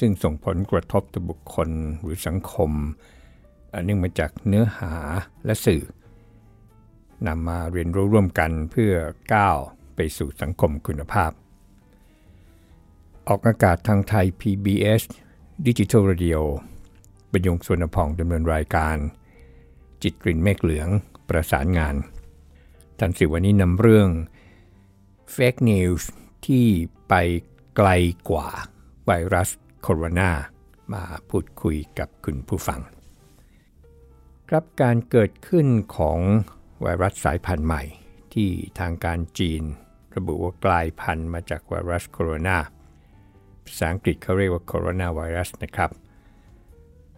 ซึ่งส่งผลกระทบต่อบุคคลหรือสังคมเนื่องมาจากเนื้อหาและสื่อนำมาเรียนรู้ร่วมกันเพื่อก้าวไปสู่สังคมคุณภาพออกอากาศทางไทย PBS Digital Radio บรรยงสุวรรณพองดำเนินรายการจิตกลิ่นเมฆเหลืองประสานงานทันสื่อวันนี้นำเรื่อง Fake News ที่ไปไกลกว่าไวรัสโคโรนามาพูดคุยกับคุณผู้ฟังครับการเกิดขึ้นของไวรัสสายพันธุ์ใหม่ที่ทางการจีนระบุว่ากลายพันธุ์มาจากไวรัสโคโรนาภาษาอังกฤษเขาเรียกว่าโคโรนาไวรัสนะครับ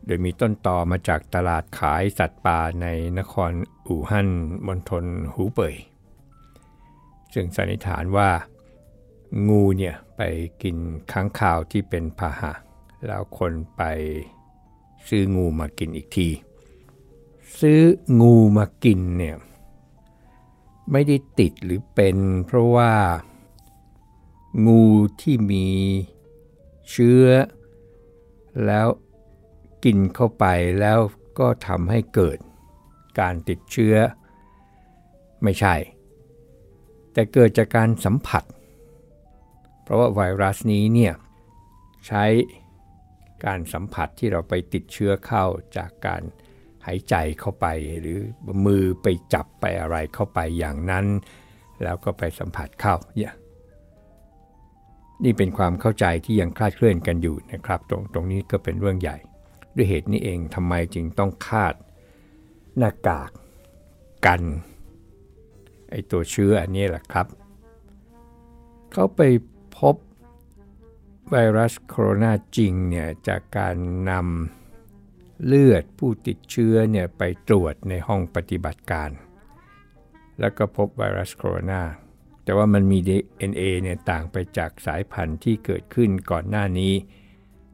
โดยมีต้นตอมาจากตลาดขายสัตว์ป่าในนครอู่ฮั่นมณฑลหูเป่ยซึ่งสันนิษฐานว่างูเนี่ยไปกินค้างคาวที่เป็นพาหะแล้วคนไปซื้องูมากินอีกทีซื้องูมากินเนี่ยไม่ได้ติดหรือเป็นเพราะว่างูที่มีเชื้อแล้วกินเข้าไปแล้วก็ทำให้เกิดการติดเชื้อไม่ใช่แต่เกิดจากการสัมผัสเพราะว่าไวรัสนี้เนี่ยใช้การสัมผัสที่เราไปติดเชื้อเข้าจากการหายใจเข้าไปหรือมือไปจับไปอะไรเข้าไปอย่างนั้นแล้วก็ไปสัมผัสเข้านี่เป็นความเข้าใจที่ยังคลาดเคลื่อนกันอยู่นะครับตรงนี้ก็เป็นเรื่องใหญ่ด้วยเหตุนี้เองทำไมจึงต้องคาดหน้ากากกันไอตัวเชื้ออันนี้แหละครับเขาไปพบไวรัสโคโรนาจริงเนี่ยจากการนำเลือดผู้ติดเชื้อเนี่ยไปตรวจในห้องปฏิบัติการแล้วก็พบไวรัสโคโรนาแต่ว่ามันมี DNA เนี่ยต่างไปจากสายพันธุ์ที่เกิดขึ้นก่อนหน้านี้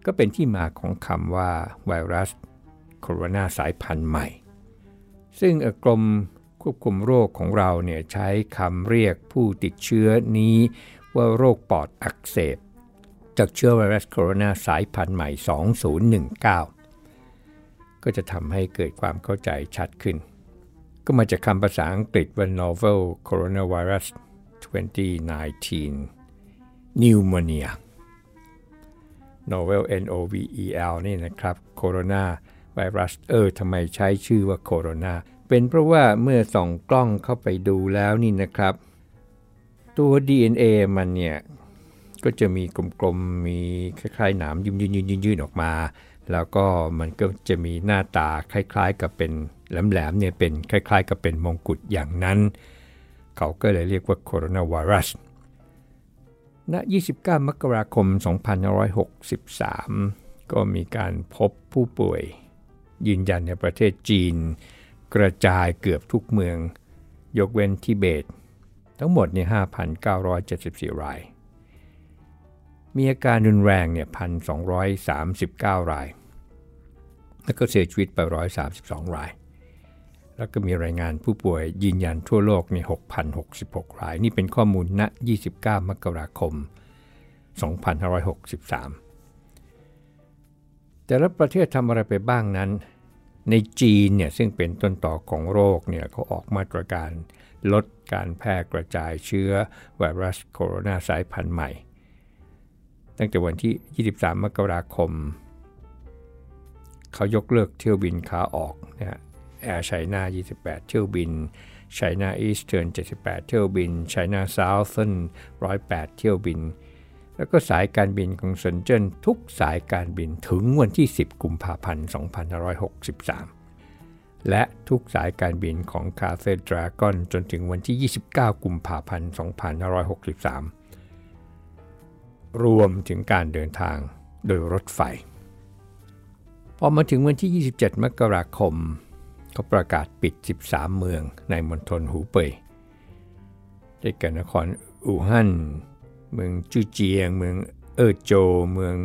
ก็เป็นที่มาของคำว่าไวรัสโคโรนาสายพันธุ์ใหม่ซึ่งกรมควบคุมโรคของเราเนี่ยใช้คำเรียกผู้ติดเชื้อนี้ว่าโรคปอดอักเสบจากเชื้อไวรัสโคโรนาสายพันธุ์ใหม่2019ก็จะทำให้เกิดความเข้าใจชัดขึ้นก็มาจากคำภาษาอังกฤษว่า Novel Coronavirus 2019 Pneumonia Novel N-O-V-E-L นี่นะครับโคโรนาไวรัสทำไมใช้ชื่อว่าโคโรนาเป็นเพราะว่าเมื่อส่องกล้องเข้าไปดูแล้วนี่นะครับตัว DNA มันเนี่ยก็จะมีกลมๆมีคล้ายๆหนามยืนออกมาแล้วก็มันก็จะมีหน้าตาคล้ายๆกับเป็นแหลมๆเนี่ยเป็นคล้ายๆกับเป็นมงกุฎอย่างนั้นเขาก็เลยเรียกว่าโคโรนาไวรัสณ29มกราคม2563ก็มีการพบผู้ป่วยยืนยันในประเทศจีนกระจายเกือบทุกเมืองยกเว้นทิเบตทั้งหมดเนี่ย 5,974 รายมีอาการรุนแรงเนี่ย 1,239 รายแล้วก็เสียชีวิตไป132 รายแล้วก็มีรายงานผู้ป่วยยืนยันทั่วโลกใน 6,066 รายนี่เป็นข้อมูลณ 29 มกราคม 2563แต่ละประเทศทำอะไรไปบ้างนั้นในจีนเนี่ยซึ่งเป็นต้นต่อของโรคเนี่ยเขาออกมาตรการลดการแพร่กระจายเชื้อไวรัสโคโรนาสายพันธุ์ใหม่ตั้งแต่วันที่ 23 มกราคมเขายกเลิกเที่ยวบินขาออกนะฮะแอร์ไชน่า 28 เที่ยวบินไชน่าอีสเทิร์น 78 เที่ยวบินไชน่าเซาเทิร์น 108 เที่ยวบินแล้วก็สายการบินของเซินเจิ้นทุกสายการบินถึงวันที่ 10 กุมภาพันธ์ 2563และทุกสายการบินของคาเฟ่ดราก้อนจนถึงวันที่29กุมภาพันธ์2563รวมถึงการเดินทาง โดยรถไฟพอมาถึงวันที่27มกราคมเขาประกาศปิด13เมืองในมณฑลหูเป่ยได้แก่นครอู่ฮั่นเมืองจูเจียงเมืองเอ่อโจวเมือง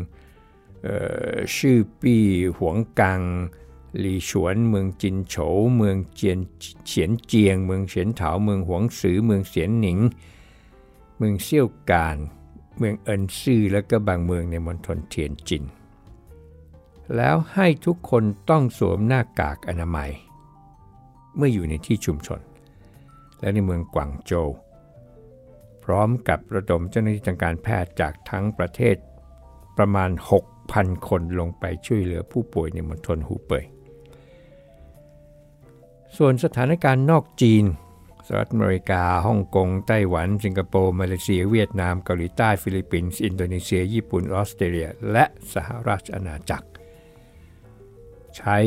ชื่อปี้หวงกังหลี่ฉวนเมืองจินโฉวเมืองเฉียนเจียงเมืองเฉียนเถาเมืองหวงซือเมืองเสียนหนิงเมืองเซี่ยวกานเมืองเอินซื่อและก็บางเมืองในมณฑลเทียนจินแล้วให้ทุกคนต้องสวมหน้ากากอนามัยเมื่ออยู่ในที่ชุมชนและในเมืองกวางโจวพร้อมกับระดมเจ้าหน้าที่ทางการแพทย์จากทั้งประเทศประมาณ 6,000 คนลงไปช่วยเหลือผู้ป่วยในมณฑลหูเป่ยส่วนสถานการณ์นอกจีนสหรัฐอเมริกาฮ่องกงไต้หวันสิงคโปร์มาเลเซียเวียดนามเกาหลีใต้ฟิลิปปินส์อินโดนีเซียญี่ปุ่นออสเตรเลียและสหราชอาณาจักรใช้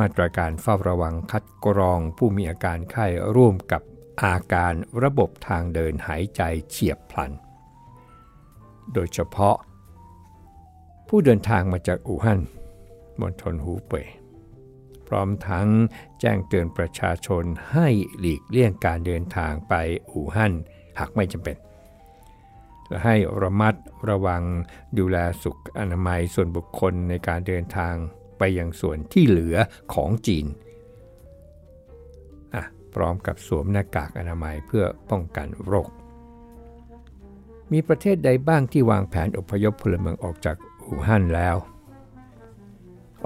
มาตรการเฝ้าระวังคัดกรองผู้มีอาการไข้ร่วมกับอาการระบบทางเดินหายใจเฉียบพลันโดยเฉพาะผู้เดินทางมาจากอู่ฮั่นมณฑลหูเป่ยพร้อมทั้งแจ้งเตือนประชาชนให้หลีกเลี่ยงการเดินทางไปอู่ฮั่นหากไม่จำเป็นและให้ระมัดระวังดูแลสุขอนามัยส่วนบุคคลในการเดินทางไปยังส่วนที่เหลือของจีนพร้อมกับสวมหน้ากากอนามัยเพื่อป้องกันโรคมีประเทศใดบ้างที่วางแผนอพยพพลเมืองออกจากอู่ฮั่นแล้ว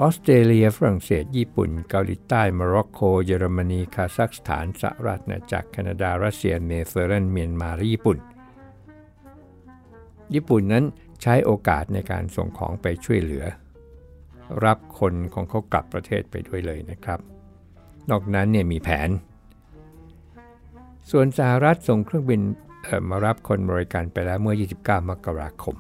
ออสเตรเลียฝรั่งเศสญี่ปุ่นเกาหลีใต้โมร็อกโกเยอรมนีคาซัคสถานสหราชอาณาจักรแคนาดารัสเซียเนเธอร์แลนด์เมียนมาและญี่ปุ่นนั้นใช้โอกาสในการส่งของไปช่วยเหลือรับคนของเขากลับประเทศไปด้วยเลยนะครับนอกนั้นเนี่ยมีแผนส่วนสหรัฐส่งเครื่องบินมารับคนอเมริกันไปแล้วเมื่อ29มกราคม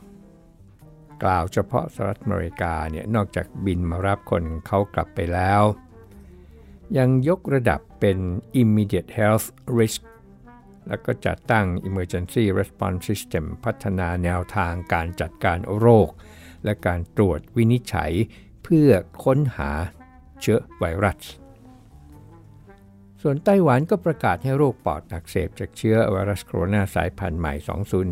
กล่าวเฉพาะสหรัฐอเมริกาเนี่ยนอกจากบินมารับคนเขากลับไปแล้วยังยกระดับเป็น Immediate Health Risk แล้วก็จัดตั้ง Emergency Response System พัฒนาแนวทางการจัดการโรคและการตรวจวินิจฉัยเพื่อค้นหาเชื้อไวรัสส่วนไต้หวันก็ประกาศให้โรคปอดอักเสบจากเชื้อไวรัสโคโรนาสายพันธุ์ใหม่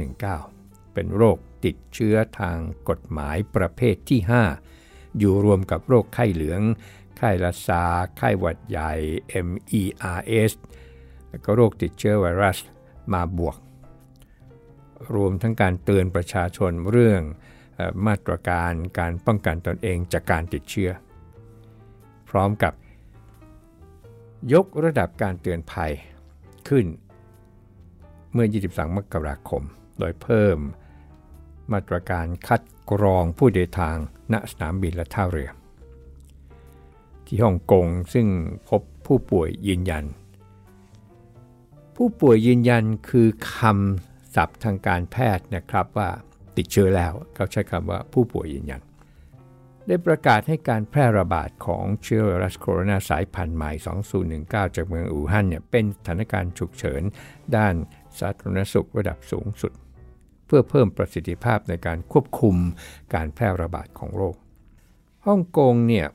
2019เป็นโรคติดเชื้อทางกฎหมายประเภทที่5อยู่รวมกับโรคไข้เหลืองไข้ละซาไข้หวัดใหญ่ MERS และก็โรคติดเชื้อไวรัสมาบวกรวมทั้งการเตือนประชาชนเรื่องมาตรการการป้องกันตนเองจากการติดเชื้อพร้อมกับยกระดับการเตือนภัยขึ้นเมื่อ23มกราคมโดยเพิ่มมาตรการคัดกรองผู้เดินทางณสนามบินและท่าเรือที่ฮ่องกงซึ่งพบผู้ป่วยยืนยันผู้ป่วยยืนยันคือคำศัพท์ทางการแพทย์นะครับว่าติดเชื้อแล้วเขาใช้คำว่าผู้ป่วยยืนยันได้ประกาศให้การแพร่ระบาดของเชื้อไวรัสโคโรนาสายพันธุ์ใหม่2019จากเมืองอู่ฮั่นเนี่ยเป็นสถานการณ์ฉุกเฉินด้านสาธารณสุขระดับสูงสุดเพื่อเพิ่มประสิทธิภาพในการควบคุมการแพร่ระบาดของโรคฮ่องกงเนี่ย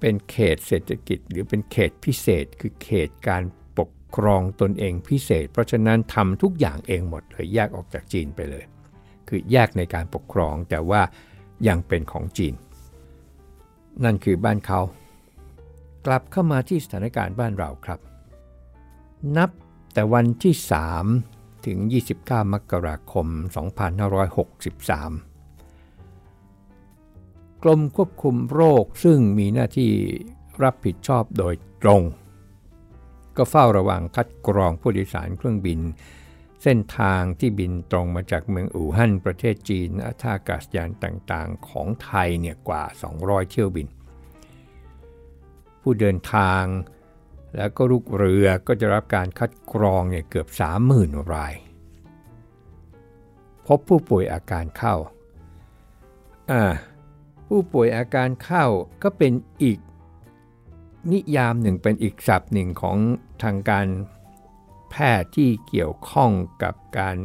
เป็นเขตเศรษฐกิจหรือเป็นเขตพิเศษคือเขตการปกครองตนเองพิเศษเพราะฉะนั้นทำทุกอย่างเองหมดเลยแยกออกจากจีนไปเลยคือแยกในการปกครองแต่ว่ายังเป็นของจีนนั่นคือบ้านเขากลับเข้ามาที่สถานการณ์บ้านเราครับนับแต่วันที่3ถึง29มกราคม2563กรมควบคุมโรคซึ่งมีหน้าที่รับผิดชอบโดยตรงก็เฝ้าระวังคัดกรองผู้โดยสารเครื่องบินเส้นทางที่บินตรงมาจากเมืองอู่ฮั่นประเทศจีนท่าอากาศยานต่างๆของไทยเนี่ยกว่า200เที่ยวบินผู้เดินทางแล้วก็ลูกเรือก็จะรับการคัดกรองเนี่ยเกือบ 30,000 รายพบผู้ป่วยอาการเข้าผู้ป่วยอาการเข้าก็เป็นอีกนิยามหนึ่งเป็นอีกศัพท์หนึ่งของทางการแพทย์ที่เกี่ยวข้องกับการ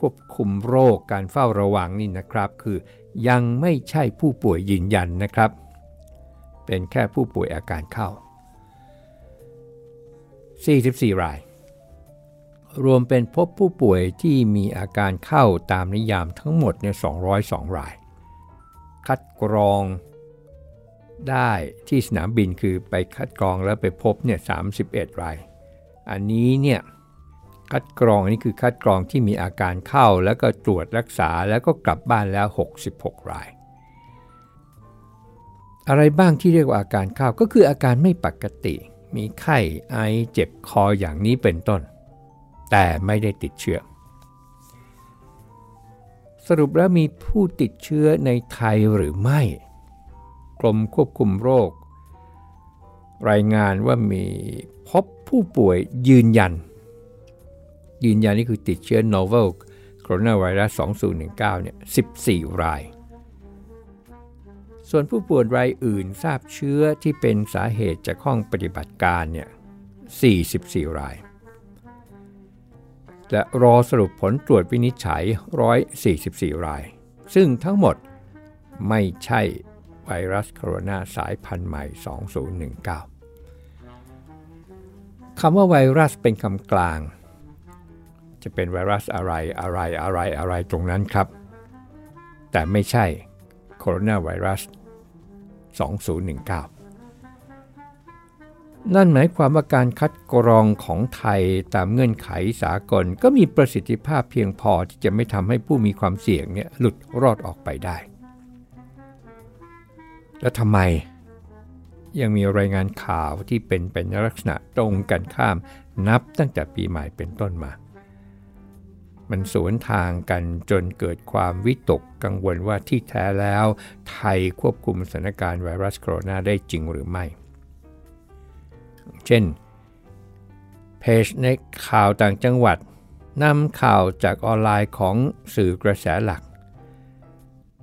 ควบคุมโรคการเฝ้าระวังนี่นะครับคือยังไม่ใช่ผู้ป่วยยืนยันนะครับเป็นแค่ผู้ป่วยอาการเข้า44รายรวมเป็นพบผู้ป่วยที่มีอาการเข้าตามนิยามทั้งหมดเนี่ย202รายคัดกรองได้ที่สนามบินคือไปคัดกรองแล้วไปพบเนี่ย31รายอันนี้เนี่ยคัดกรองอันนี้คือคัดกรองที่มีอาการเข้าแล้วก็ตรวจรักษาแล้วก็กลับบ้านแล้ว66รายอะไรบ้างที่เรียกว่าอาการเข้าก็คืออาการไม่ปกติมีไข้ไอเจ็บคออย่างนี้เป็นต้นแต่ไม่ได้ติดเชื้อสรุปแล้วมีผู้ติดเชื้อในไทยหรือไม่กรมควบคุมโรครายงานว่ามีพบผู้ป่วยยืนยันนี่คือติดเชื้อ Novel Coronavirus 2019 เนี่ย14รายส่วนผู้ป่วยรายอื่นทราบเชื้อที่เป็นสาเหตุจากห้องปฏิบัติการเนี่ย44รายและรอสรุปผลตรวจวินิจฉัย144รายซึ่งทั้งหมดไม่ใช่ไวรัสโคโรนาสายพันธุ์ใหม่2019คำว่าไวรัสเป็นคำกลางจะเป็นไวรัสอะไรตรงนั้นครับแต่ไม่ใช่โคโรนาไวรัส2019นั่นหมายความว่าการคัดกรองของไทยตามเงื่อนไขสากลก็มีประสิทธิภาพเพียงพอที่จะไม่ทำให้ผู้มีความเสี่ยงเนี่ยหลุดรอดออกไปได้แล้วทำไมยังมีรายงานข่าวที่เป็นลักษณะตรงกันข้ามนับตั้งแต่ปีใหม่เป็นต้นมามันสวนทางกันจนเกิดความวิตกกังวลว่าที่แท้แล้วไทยควบคุมสถานการณ์ไวรัสโคโรนาได้จริงหรือไม่เช่นเพจในข่าวต่างจังหวัดนำข่าวจากออนไลน์ของสื่อกระแสหลัก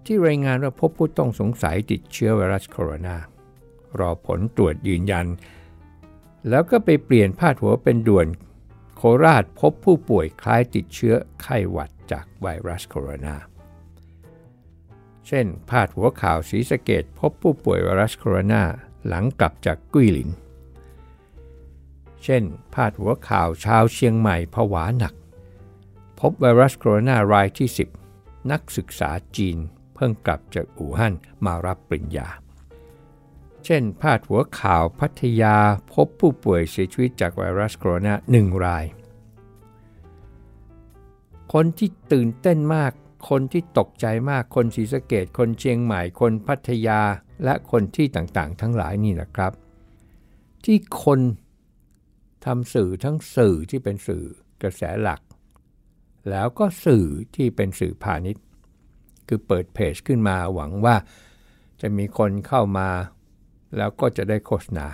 ที่รายงานว่าพบผู้ต้องสงสัยติดเชื้อไวรัสโคโรนารอผลตรวจยืนยันแล้วก็ไปเปลี่ยนพาดหัวเป็นด่วนโคราชพบผู้ป่วยคล้ายติดเชื้อไข้หวัดจากไวรัสโคโรนาเช่นพาดหัวข่าวศรีสะเกษพบผู้ป่วยไวรัสโคโรนาหลังกลับจากกุ้ยหลินเช่นพาดหัวข่าวชาวเชียงใหม่ผวาหนักพบไวรัสโคโรนารายที่10นักศึกษาจีนเพิ่งกลับจากอู่ฮั่นมารับปริญญาเช่นพาดหัวข่าวพัทยาพบผู้ป่วยเสียชีวิตจากไวรัสโคโรนา1รายคนที่ตื่นเต้นมากคนที่ตกใจมากคนศรีสะเกษคนเชียงใหม่คนพัทยาและคนที่ต่างๆทั้งหลายนี่นะครับที่คนทำสื่อทั้งสื่อที่เป็นสื่อกระแสหลักแล้วก็สื่อที่เป็นสื่อพาณิชย์คือเปิดเพจขึ้นมาหวังว่าจะมีคนเข้ามาแล้วก็จะได้โฆษณา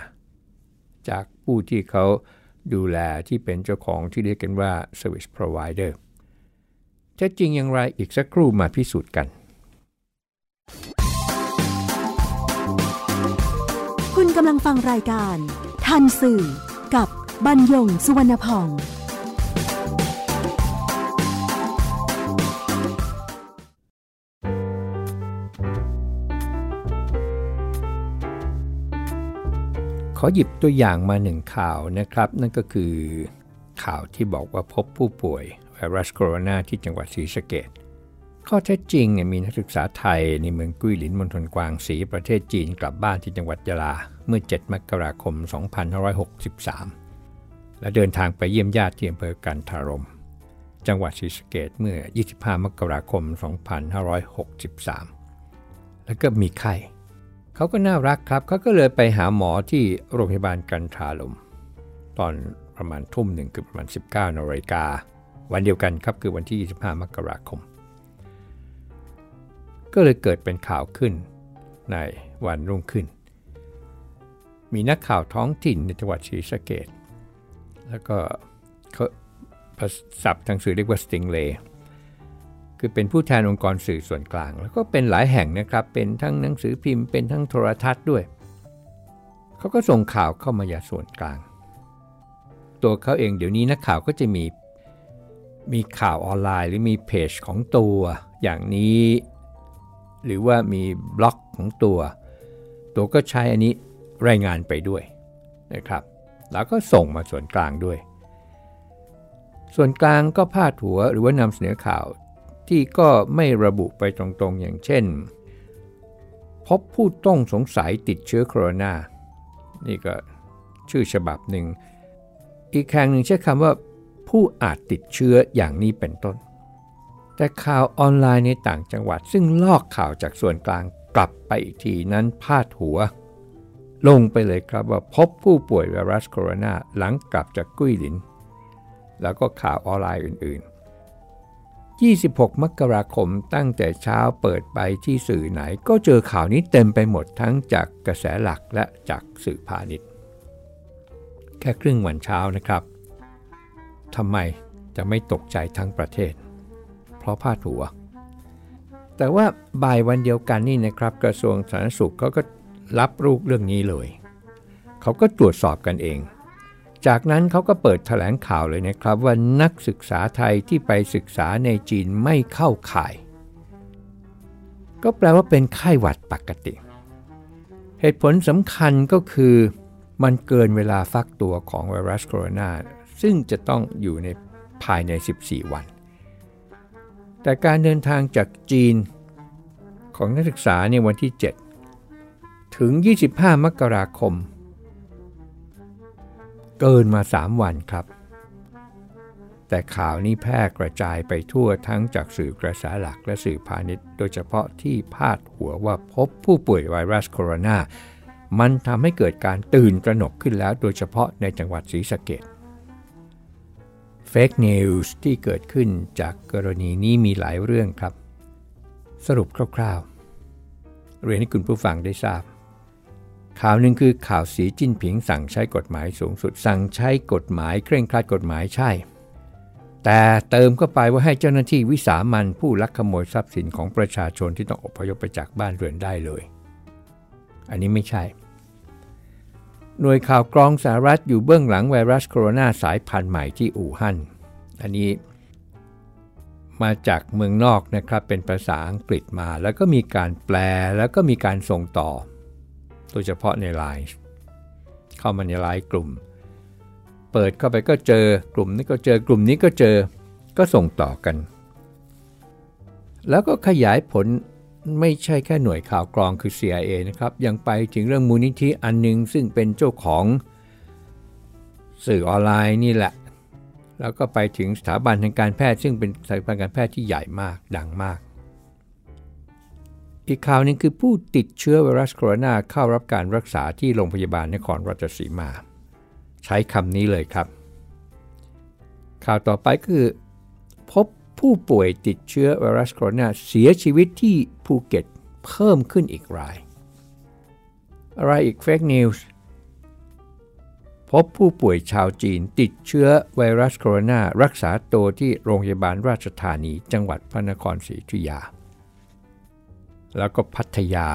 จากผู้ที่เขาดูแลที่เป็นเจ้าของที่เรียกกันว่า Service Provider จะจริงอย่างไรอีกสักครู่มาพิสูจน์กันคุณกำลังฟังรายการทันสื่อกับบรรยงสุวรรณพองศ์ขอหยิบตัวอย่างมาหนึ่งข่าวนะครับนั่นก็คือข่าวที่บอกว่าพบผู้ป่วยไวรัสโคโรนาที่จังหวัดศรีสะเกษข้อเท็จจริงเนี่ยมีนักศึกษาไทยในเมืองกุ้ยหลินมณฑลกวางสีประเทศจีนกลับบ้านที่จังหวัดยะลาเมื่อ7มกราคม2563และเดินทางไปเยี่ยมญาติที่อำเภอกันทารมจังหวัดศรีสะเกษเมื่อ25มกราคม2563แล้วก็มีไข้เขาก็น่ารักครับเขาก็เลยไปหาหมอที่โรงพยาบาลกันทราลมตอนประมาณ19:00คือประมาณ19:00 น.วันเดียวกันครับคือวันที่25มกราคมก็เลยเกิดเป็นข่าวขึ้นในวันรุ่งขึ้นมีนักข่าวท้องถิ่นในจังหวัดศรีสะเกษแล้วก็เขาศัพท์ทางสื่อเรียกว่าสติงเลย์คือเป็นผู้แทนองค์กรสื่อส่วนกลางแล้วก็เป็นหลายแห่งนะครับเป็นทั้งหนังสือพิมพ์เป็นทั้งโทรทัศน์ด้วยเขาก็ส่งข่าวเข้ามายังส่วนกลางตัวเขาเองเดี๋ยวนี้นักข่าวก็จะมี มีข่าวออนไลน์หรือมีเพจของตัวอย่างนี้หรือว่ามีบล็อกของตัวก็ใช้อันนี้รายงานไปด้วยนะครับแล้วก็ส่งมาส่วนกลางด้วยส่วนกลางก็พาดหัวหรือว่านำเสนอข่าวที่ก็ไม่ระบุไปตรงๆอย่างเช่นพบผู้ต้องสงสัยติดเชื้อโคโรนานี่ก็ชื่อฉบับหนึ่งอีกแห่งหนึ่งใช้คำว่าผู้อาจติดเชื้ออย่างนี้เป็นต้นแต่ข่าวออนไลน์ในต่างจังหวัดซึ่งลอกข่าวจากส่วนกลางกลับไปอีกทีนั้นพาดหัวลงไปเลยครับว่าพบผู้ป่วยไวรัสโคโรนาหลังกลับจากกุ้ยหลินแล้วก็ข่าวออนไลน์อื่นๆ26 มกราคมตั้งแต่เช้าเปิดไปที่สื่อไหนก็เจอข่าวนี้เต็มไปหมดทั้งจากกระแสหลักและจากสื่อพาณิชย์แค่ครึ่งวันเช้านะครับทำไมจะไม่ตกใจทั้งประเทศเพราะพาดหัวแต่ว่าบ่ายวันเดียวกันนี่นะครับกระทรวงสาธารณสุขเขาก็รับลูกเรื่องนี้เลยเขาก็ตรวจสอบกันเองจากนั้นเขาก็เปิดแถลงข่าวเลยนะครับว่านักศึกษาไทยที่ไปศึกษาในจีนไม่เข้าข่ายก็แปลว่าเป็นไข้หวัดปกติเหตุผลสำคัญก็คือมันเกินเวลาฟักตัวของไวรัสโคโรนาซึ่งจะต้องอยู่ในภายใน14วันแต่การเดินทางจากจีนของนักศึกษาในวันที่7ถึง25มกราคมเกินมา3วันครับแต่ข่าวนี้แพร่กระจายไปทั่วทั้งจากสื่อกระแสหลักและสื่อพาณิชย์โดยเฉพาะที่พาดหัวว่าพบผู้ป่วยไวรัสโคโรนามันทำให้เกิดการตื่นตระหนกขึ้นแล้วโดยเฉพาะในจังหวัดศรีสะเกษFake News ที่เกิดขึ้นจากกรณีนี้มีหลายเรื่องครับสรุปคร่าวๆเรียนให้คุณผู้ฟังได้ทราบข่าวหนึ่งคือข่าวสีจิ้นผิงสั่งใช้กฎหมายสูงสุดสั่งใช้กฎหมายเคร่งครัดกฎหมายใช่แต่เติมเข้าไปว่าให้เจ้าหน้าที่วิสามัญผู้ลักขโมยทรัพย์สินของประชาชนที่ต้องอพยพไปจากบ้านเรือนได้เลยอันนี้ไม่ใช่หน่วยข่าวกรองสหรัฐอยู่เบื้องหลังไวรัสโคโรนาสายพันธุ์ใหม่ที่อู่ฮั่นอันนี้มาจากเมืองนอกนะครับเป็นภาษาอังกฤษมาแล้วก็มีการแปลแล้วก็มีการส่งต่อโดยเฉพาะในไลน์เข้ามาในไลน์กลุ่มเปิดเข้าไปก็เจอกลุ่มนี้ก็เจอกลุ่มนี้ก็เจอก็ส่งต่อกันแล้วก็ขยายผลไม่ใช่แค่หน่วยข่าวกรองคือ CIA นะครับยังไปถึงเรื่องมูลนิธิอันนึงซึ่งเป็นเจ้าของสื่อออนไลน์นี่แหละแล้วก็ไปถึงสถาบันทางการแพทย์ซึ่งเป็นสถาบันการแพทย์ที่ใหญ่มากดังมากอีกข่าวนึงคือผู้ติดเชื้อไวรัสโคโรนาเข้ารับการรักษาที่โรงพยาบาลนครราชสีมาใช้คำนี้เลยครับข่าวต่อไปคือพบผู้ป่วยติดเชื้อไวรัสโคโรนาเสียชีวิตที่ภูเก็ตเพิ่มขึ้นอีกรายอะไรอีก Fake News พบผู้ป่วยชาวจีนติดเชื้อไวรัสโคโรนารักษาตัวที่โรงพยาบาลราชธานีจังหวัดพระนครศรีอยุธยาแล้วก็พัทยา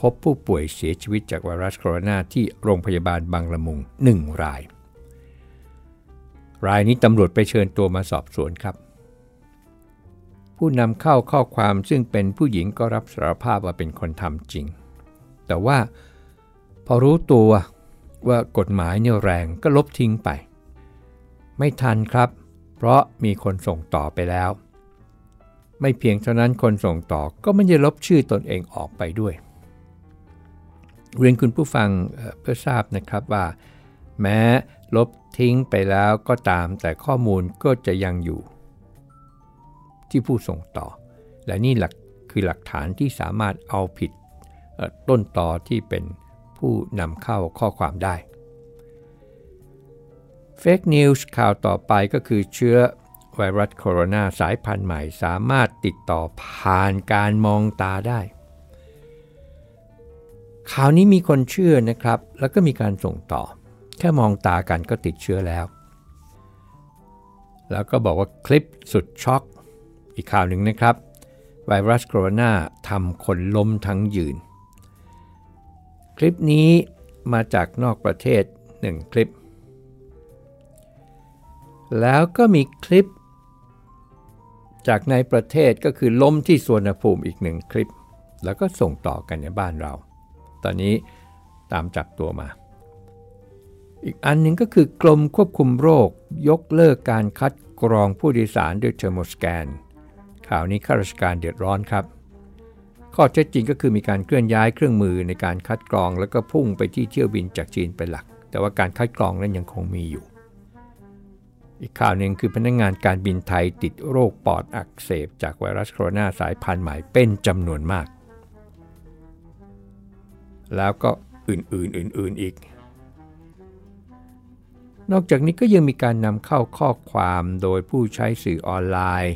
พบผู้ป่วยเสียชีวิตจากไวรัสโคโรนาที่โรงพยาบาลบางละมุง1รายนี้ตำรวจไปเชิญตัวมาสอบสวนครับผู้นำเข้าข้อความซึ่งเป็นผู้หญิงก็รับสารภาพว่าเป็นคนทำจริงแต่ว่าพอรู้ตัวว่ากฎหมายเนี่ยแรงก็ลบทิ้งไปไม่ทันครับเพราะมีคนส่งต่อไปแล้วไม่เพียงเท่านั้นคนส่งต่อก็ไม่ได้ลบชื่อตนเองออกไปด้วยเรียนคุณผู้ฟังเพื่อทราบนะครับว่าแม้ลบทิ้งไปแล้วก็ตามแต่ข้อมูลก็จะยังอยู่ที่ผู้ส่งต่อและนี่คือหลักฐานที่สามารถเอาผิดต้นตอที่เป็นผู้นำเข้าข้อความได้ Fake News ข่าวต่อไปก็คือเชื้อไวรัสโคโรนาสายพันธุ์ใหม่สามารถติดต่อผ่านการมองตาได้ข่าวนี้มีคนเชื่อนะครับแล้วก็มีการส่งต่อแค่มองตากันก็ติดเชื้อแล้วก็บอกว่าคลิปสุดช็อกอีกข่าวหนึ่งนะครับไวรัสโคโรนาทำคนล้มทั้งยืนคลิปนี้มาจากนอกประเทศ1คลิปแล้วก็มีคลิป จากในประเทศก็คือล้มที่สุวรรณภูมิอีกหนึ่งคลิปแล้วก็ส่งต่อกันในบ้านเราตอนนี้ตามจับตัวมาอีกอันหนึ่งก็คือกรมควบคุมโรคยกเลิกการคัดกรองผู้โดยสารด้วยเทอร์โมสแกนข่าวนี้ข้าราชการเดือดร้อนครับข้อเท็จจริงก็คือมีการเคลื่อนย้ายเครื่องมือในการคัดกรองแล้วก็พุ่งไปที่เที่ยวบินจากจีนเป็นหลักแต่ว่าการคัดกรองนั้นยังคงมีอยู่อีกข่าวหนึ่งคือพนักงานการบินไทยติดโรคปอดอักเสบจากไวรัสโคโรนาสายพันธุ์ใหม่เป็นจำนวนมากแล้วก็อื่นอีกนอกจากนี้ก็ยังมีการนำเข้าข้อความโดยผู้ใช้สื่อออนไลน์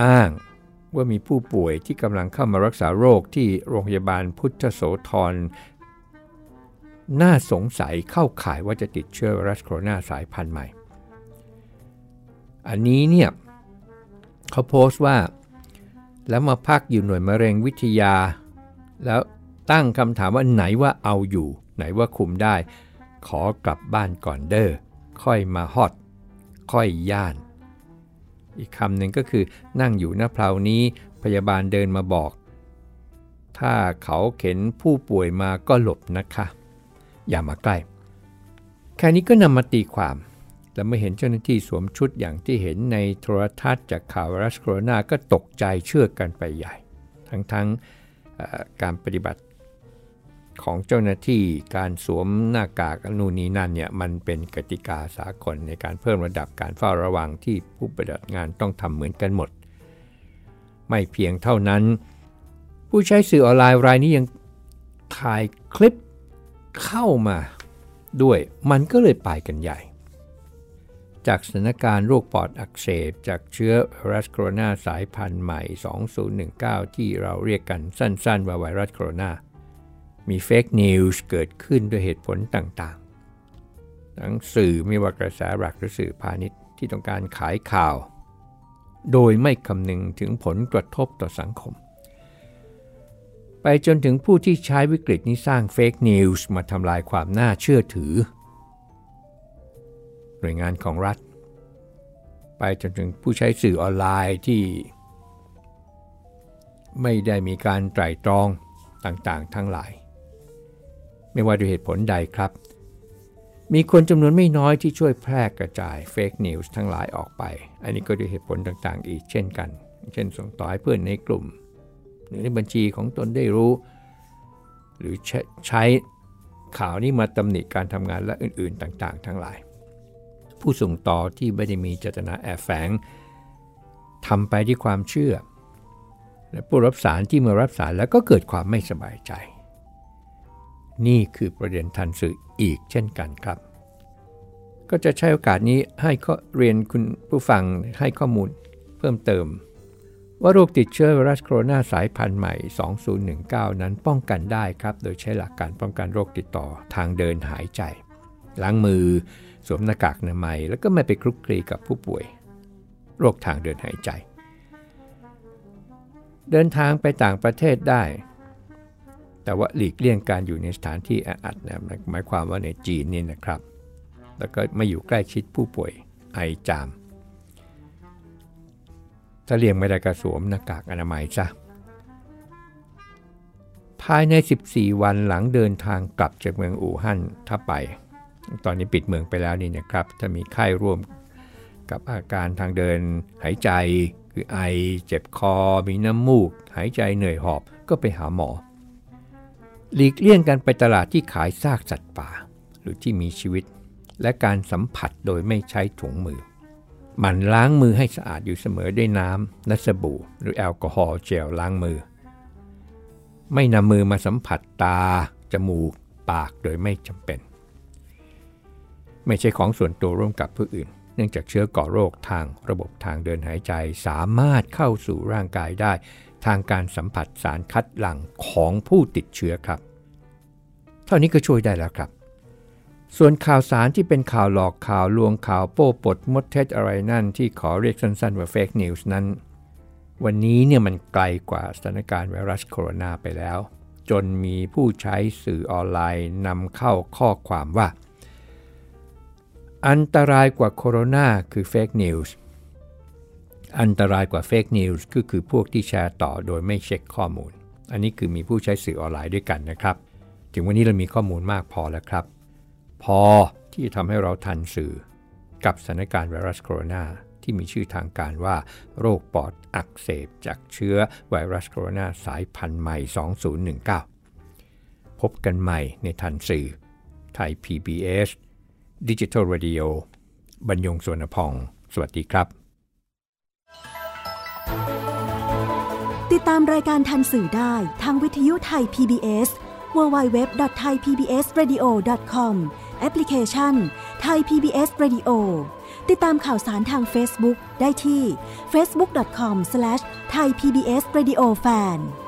อ้างว่ามีผู้ป่วยที่กำลังเข้ามารักษาโรคที่โรงพยาบาลพุทธโสธรน่าสงสัยเข้าข่ายว่าจะติดเชื้อไวรัสโคโรนาสายพันธุ์ใหม่อันนี้เนี่ยเขาโพสต์ว่าแล้วมาพักอยู่หน่วยมะเร็งวิทยาแล้วตั้งคำถามว่าไหนว่าเอาอยู่ไหนว่าคุมได้ขอกลับบ้านก่อนเด้อค่อยมาฮอตค่อยย่านอีกคำหนึ่งก็คือนั่งอยู่หน้าเพลานี้พยาบาลเดินมาบอกถ้าเขาเข็นผู้ป่วยมาก็หลบนะคะอย่ามาใกล้แค่นี้ก็นำมาตีความและเมื่อเห็นเจ้าหน้าที่สวมชุดอย่างที่เห็นในโทรทัศน์จากข่าวไวรัสโคโรนาก็ตกใจเชื่อกันไปใหญ่ทั้งการปฏิบัติของเจ้าหน้าที่การสวมหน้ากากนู่นนี่นั่นเนี่ยมันเป็นกติกาสากลในการเพิ่มระดับการเฝ้าระวังที่ผู้ปฏิบัติงานต้องทำเหมือนกันหมดไม่เพียงเท่านั้นผู้ใช้สื่อออนไลน์รายนี้ยังถ่ายคลิปเข้ามาด้วยมันก็เลยไปกันใหญ่จากสถานการณ์โรคปอดอักเสบจากเชื้อไวรัสโคโรนาสายพันธุ์ใหม่2019ที่เราเรียกกันสั้นๆว่าไวรัสโคโรนามี Fake News เกิดขึ้นด้วยเหตุผลต่างๆทั้งสื่อไม่ว่ากระแสหลักหรือสื่อพาณิชย์ที่ต้องการขายข่าวโดยไม่คำนึงถึงผลกระทบต่อสังคมไปจนถึงผู้ที่ใช้วิกฤตนี้สร้าง Fake News มาทำลายความน่าเชื่อถือหน่วยงานของรัฐไปจนถึงผู้ใช้สื่อออนไลน์ที่ไม่ได้มีการไตร่ตรองต่างๆทั้งหลายไม่ว่าด้วยเหตุผลใดครับมีคนจำนวนไม่น้อยที่ช่วยแพร่กระจาย Fake News ทั้งหลายออกไปอันนี้ก็ด้วยเหตุผลต่างๆอีกเช่นกันเช่นส่งต่อให้เพื่อนในกลุ่มหรือในบัญชีของตนได้รู้หรือใช้ข่าวนี้มาตำหนิการทำงานและอื่นๆต่างๆทั้งหลายผู้ส่งต่อที่ไม่ได้มีเจตนาแอบแฝงทำไปด้วยความเชื่อและผู้รับสารที่มารับสารแล้วก็เกิดความไม่สบายใจนี่คือประเด็นทันสื่ออีกเช่นกันครับก็จะใช้โอกาสนี้ให้เรียนคุณผู้ฟังให้ข้อมูลเพิ่มเติมว่าโรคติดเชื้อไวรัสโคโรนาสายพันธุ์ใหม่2019นั้นป้องกันได้ครับโดยใช้หลักการป้องกันโรคติดต่อทางเดินหายใจล้างมือสวมหน้ากากอนามัยแล้วก็ไม่ไปคลุกคลีกับผู้ป่วยโรคทางเดินหายใจเดินทางไปต่างประเทศได้แต่ว่าหลีกเลี่ยงการอยู่ในสถานที่แออัดนะหมายความว่าในจีนนี่นะครับแล้วก็ไม่อยู่ใกล้ชิดผู้ป่วยไอจามถ้าเลี่ยงไม่ได้ก็สวมหน้ากากอนามัยซะภายใน14วันหลังเดินทางกลับจากเมืองอู่ฮั่นถ้าไปตอนนี้ปิดเมืองไปแล้วนี่นะครับถ้ามีไข้ร่วมกับอาการทางเดินหายใจคือไอเจ็บคอมีน้ำมูกหายใจเหนื่อยหอบก็ไปหาหมอหลีกเลี่ยงการไปตลาดที่ขายซากสัตว์ป่าหรือที่มีชีวิตและการสัมผัสโดยไม่ใช้ถุงมือหมั่นล้างมือให้สะอาดอยู่เสมอด้วยน้ำและสบู่หรือแอลกอฮอล์เจลล้างมือไม่นำมือมาสัมผัสตาจมูกปากโดยไม่จำเป็นไม่ใช่ของส่วนตัวร่วมกับผู้อื่นเนื่องจากเชื้อก่อโรคทางระบบทางเดินหายใจสามารถเข้าสู่ร่างกายได้ทางการสัมผัสสารคัดหลั่งของผู้ติดเชื้อครับเท่านี้ก็ช่วยได้แล้วครับส่วนข่าวสารที่เป็นข่าวหลอกข่าวลวงข่าวโป้ปดมดเท็จอะไรนั่นที่ขอเรียกสั้นๆว่า Fake News นั้นวันนี้เนี่ยมันไกลกว่าสถานการณ์ไวรัสโคโรนาไปแล้วจนมีผู้ใช้สื่อออนไลน์นำเข้าข้อความว่าอันตรายกว่าโคโรนาคือ Fake News อันตรายกว่า Fake News ก็คือพวกที่แชร์ต่อโดยไม่เช็คข้อมูลอันนี้คือมีผู้ใช้สื่อออนไลน์ด้วยกันนะครับถึงวันนี้เรามีข้อมูลมากพอแล้วครับพอที่จะทำให้เราทันสื่อกับสถานการณ์ไวรัสโคโรนาที่มีชื่อทางการว่าโรคปอดอักเสบจากเชื้อไวรัสโคโรนาสายพันธุ์ใหม่2019พบกันใหม่ในทันสื่อไทย PBS Digital Radio บรรยงสวนพองศ์สวัสดีครับติดตามรายการทันสื่อได้ทางวิทยุไทย PBS www.thaipbsradio.com แอปพลิเคชัน Thai PBS Radio ติดตามข่าวสารทาง Facebook ได้ที่ facebook.com/thaipbsradiofan